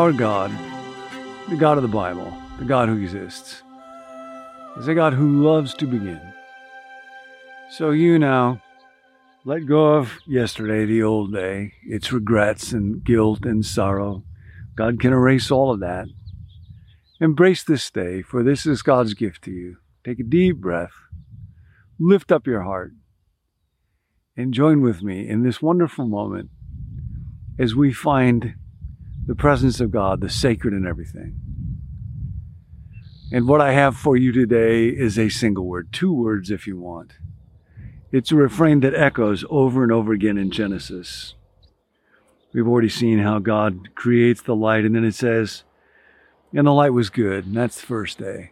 our God, the God of the Bible, the God who exists, is a God who loves to begin. So you now let go of yesterday, the old day, its regrets and guilt and sorrow. God can erase all of that. Embrace this day, for this is God's gift to you. Take a deep breath, lift up your heart, and join with me in this wonderful moment as we find the presence of God, the sacred in everything. And what I have for you today is a single word, two words if you want. It's a refrain that echoes over and over again in Genesis. We've already seen how God creates the light, and then it says, and the light was good, and that's the first day.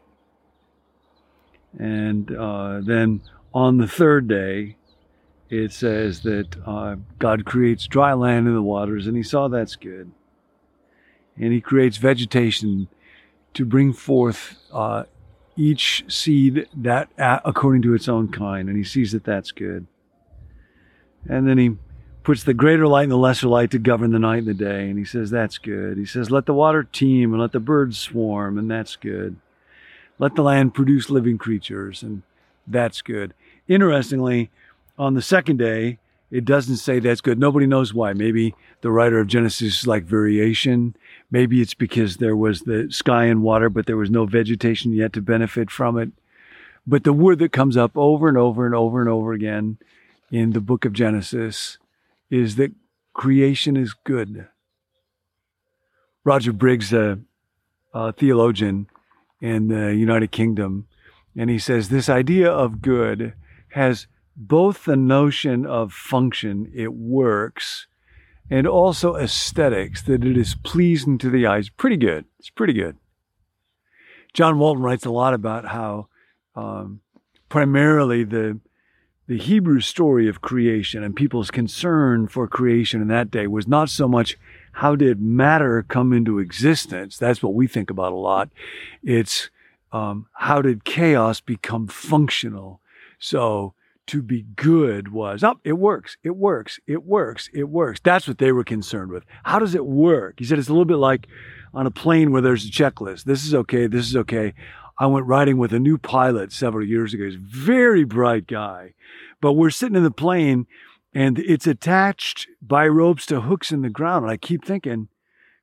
And then on the third day, it says that God creates dry land in the waters, and he saw that's good. And he creates vegetation to bring forth each seed that according to its own kind, and he sees that that's good. And then he puts the greater light and the lesser light to govern the night and the day, and he says that's good. He says let the water teem and let the birds swarm, and that's good. Let the land produce living creatures, and that's good. Interestingly, on the second day, it doesn't say that's good. Nobody knows why. Maybe the writer of Genesis is like variation. Maybe it's because there was the sky and water, but there was no vegetation yet to benefit from it. But the word that comes up over and over and over and over again in the book of Genesis is that creation is good. Roger Briggs, a theologian in the United Kingdom, and he says this idea of good has both the notion of function, it works, and also aesthetics, that it is pleasing to the eyes. Pretty good. It's pretty good. John Walton writes a lot about how primarily the Hebrew story of creation and people's concern for creation in that day was not so much how did matter come into existence. That's what we think about a lot. It's how did chaos become functional. So to be good was, oh, it works, it works, it works, it works. That's what they were concerned with. How does it work? He said it's a little bit like on a plane where there's a checklist. This is okay, this is okay. I went riding with a new pilot several years ago. He's a very bright guy. But we're sitting in the plane and it's attached by ropes to hooks in the ground. And I keep thinking,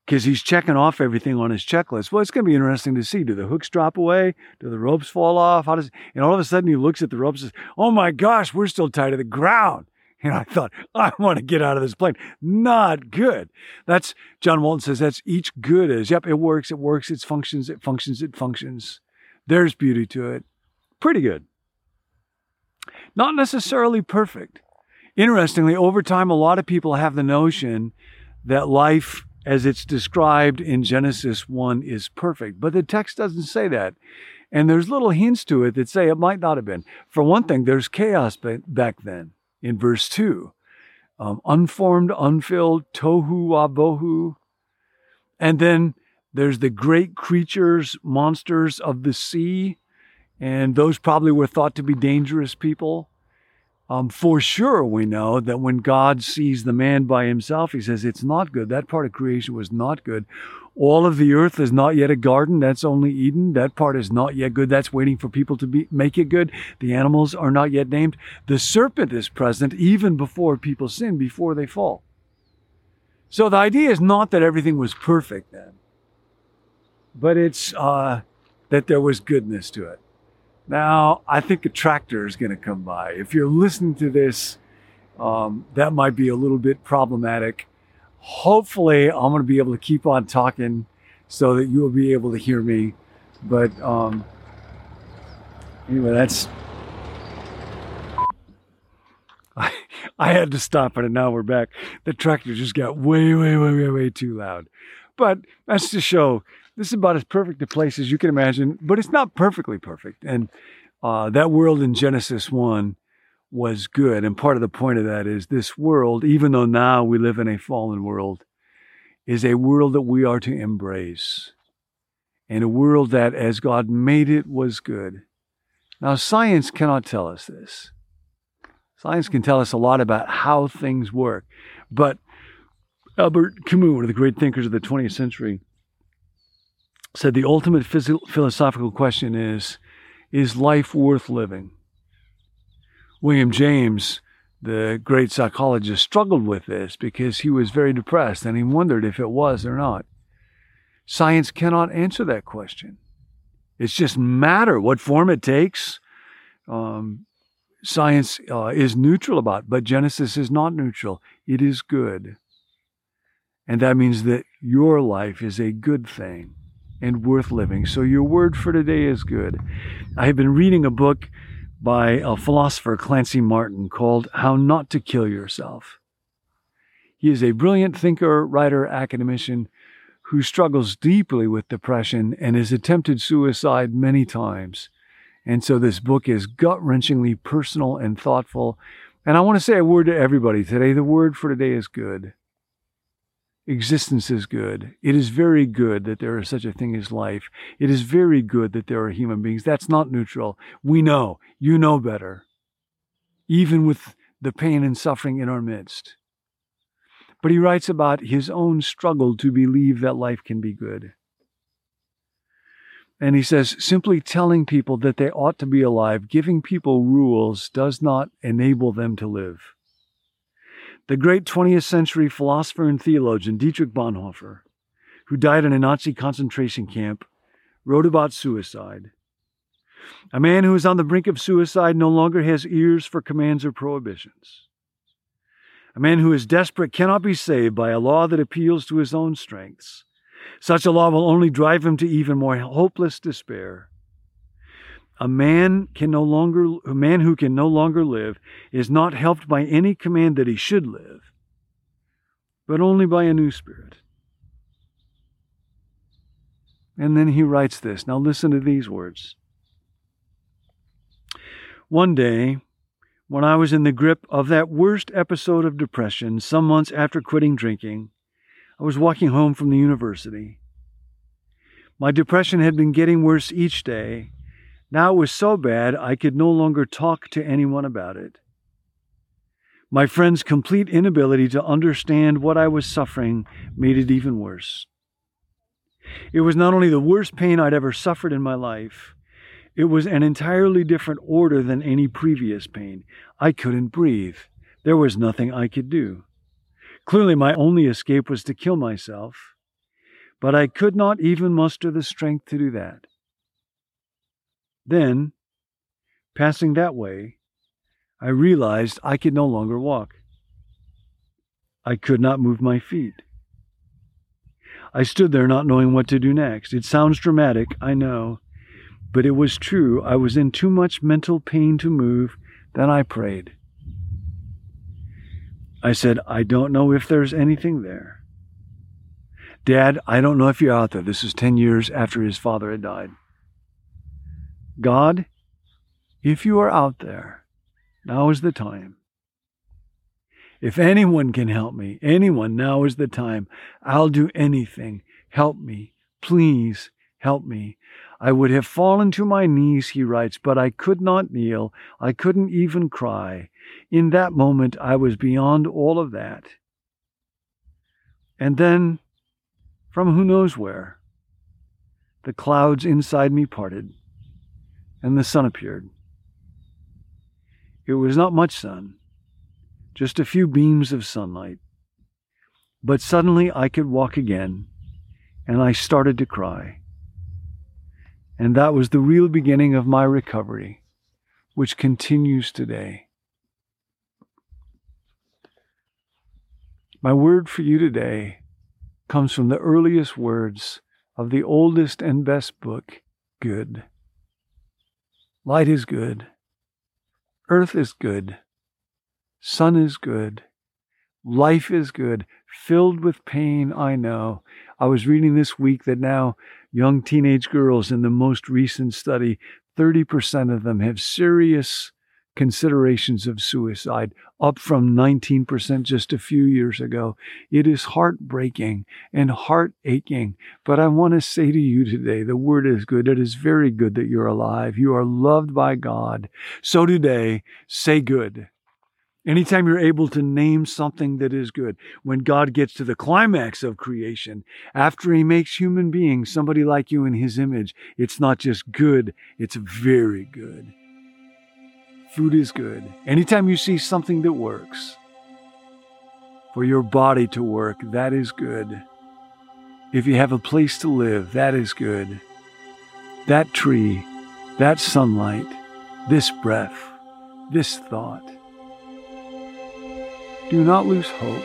because he's checking off everything on his checklist. Well, it's going to be interesting to see. Do the hooks drop away? Do the ropes fall off? How does? And all of a sudden he looks at the ropes and says, oh my gosh, we're still tied to the ground. And I thought, I want to get out of this plane. Not good. That's, John Walton says, that's each good is, yep, it works, it functions, it functions, it functions. There's beauty to it. Pretty good. Not necessarily perfect. Interestingly, over time, a lot of people have the notion that life as it's described in Genesis 1 is perfect. But the text doesn't say that. And there's little hints to it that say it might not have been. For one thing, there's chaos back then in verse 2. Unformed, unfilled, tohu wa bohu. And then there's the great creatures, monsters of the sea. And those probably were thought to be dangerous people. For sure, we know that when God sees the man by himself, he says, it's not good. That part of creation was not good. All of the earth is not yet a garden. That's only Eden. That part is not yet good. That's waiting for people to make it good. The animals are not yet named. The serpent is present even before people sin, before they fall. So the idea is not that everything was perfect then, but it's that there was goodness to it. Now, I think a tractor is going to come by. If you're listening to this, that might be a little bit problematic. Hopefully, I'm going to be able to keep on talking so that you will be able to hear me. But anyway, that's... I had to stop it, and now we're back. The tractor just got way too loud. But that's to show... This is about as perfect a place as you can imagine, but it's not perfectly perfect. And that world in Genesis 1 was good. And part of the point of that is this world, even though now we live in a fallen world, is a world that we are to embrace. And a world that, as God made it, was good. Now, science cannot tell us this. Science can tell us a lot about how things work. But Albert Camus, one of the great thinkers of the 20th century, said the ultimate philosophical question is life worth living? William James, the great psychologist, struggled with this because he was very depressed and he wondered if it was or not. Science cannot answer that question. It's just matter, what form it takes. Science is neutral about it, but Genesis is not neutral. It is good. And that means that your life is a good thing and worth living. So your word for today is good. I have been reading a book by a philosopher, Clancy Martin, called How Not to Kill Yourself. He is a brilliant thinker, writer, academician who struggles deeply with depression and has attempted suicide many times. And so this book is gut-wrenchingly personal and thoughtful. And I want to say a word to everybody today. The word for today is good. Existence is good. It is very good that there is such a thing as life. It is very good that there are human beings. That's not neutral. We know. You know better. Even with the pain and suffering in our midst. But he writes about his own struggle to believe that life can be good. And he says, simply telling people that they ought to be alive, giving people rules, does not enable them to live. The great 20th century philosopher and theologian Dietrich Bonhoeffer, who died in a Nazi concentration camp, wrote about suicide. A man who is on the brink of suicide no longer has ears for commands or prohibitions. A man who is desperate cannot be saved by a law that appeals to his own strengths. Such a law will only drive him to even more hopeless despair. A man who can no longer live is not helped by any command that he should live, but only by a new spirit. And then he writes this. Now listen to these words. One day, when I was in the grip of that worst episode of depression, some months after quitting drinking, I was walking home from the university. My depression had been getting worse each day. Now it was so bad I could no longer talk to anyone about it. My friend's complete inability to understand what I was suffering made it even worse. It was not only the worst pain I'd ever suffered in my life, it was an entirely different order than any previous pain. I couldn't breathe. There was nothing I could do. Clearly, my only escape was to kill myself, but I could not even muster the strength to do that. Then, passing that way, I realized I could no longer walk. I could not move my feet. I stood there not knowing what to do next. It sounds dramatic, I know, but it was true. I was in too much mental pain to move. Then I prayed. I said, I don't know if there's anything there. Dad, I don't know if you're out there. This is 10 years after his father had died. God, if you are out there, now is the time. If anyone can help me, anyone, now is the time. I'll do anything. Help me. Please help me. I would have fallen to my knees, he writes, but I could not kneel. I couldn't even cry. In that moment, I was beyond all of that. And then, from who knows where, the clouds inside me parted, and the sun appeared. It was not much sun, just a few beams of sunlight. But suddenly, I could walk again, and I started to cry. And that was the real beginning of my recovery, which continues today. My word for you today comes from the earliest words of the oldest and best book, Good. Light is good. Earth is good. Sun is good. Life is good. Filled with pain, I know. I was reading this week that now young teenage girls in the most recent study, 30% of them have serious considerations of suicide, up from 19% just a few years ago. It is heartbreaking and heart-aching. But I want to say to you today, the word is good. It is very good that you're alive. You are loved by God. So today, say good. Anytime you're able to name something that is good, when God gets to the climax of creation, after he makes human beings, somebody like you in his image, it's not just good, it's very good. Food is good. Anytime you see something that works, for your body to work, that is good. If you have a place to live, that is good. That tree, that sunlight, this breath, this thought. Do not lose hope.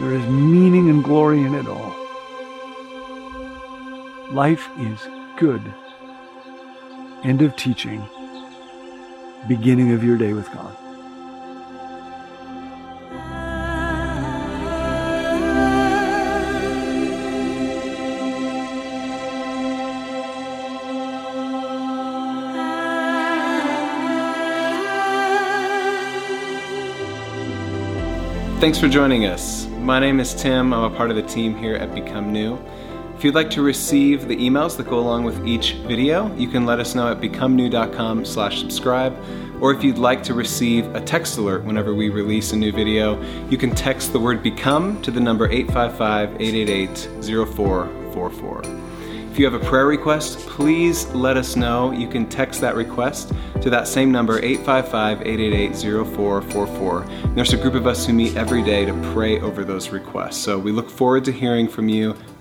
There is meaning and glory in it all. Life is good. End of teaching. Beginning of your day with God. Thanks for joining us. My name is Tim. I'm a part of the team here at Become New. If you'd like to receive the emails that go along with each video, you can let us know at becomenew.com/subscribe. Or if you'd like to receive a text alert whenever we release a new video, you can text the word BECOME to the number 855-888-0444. If you have a prayer request, please let us know. You can text that request to that same number, 855-888-0444. And there's a group of us who meet every day to pray over those requests. So we look forward to hearing from you.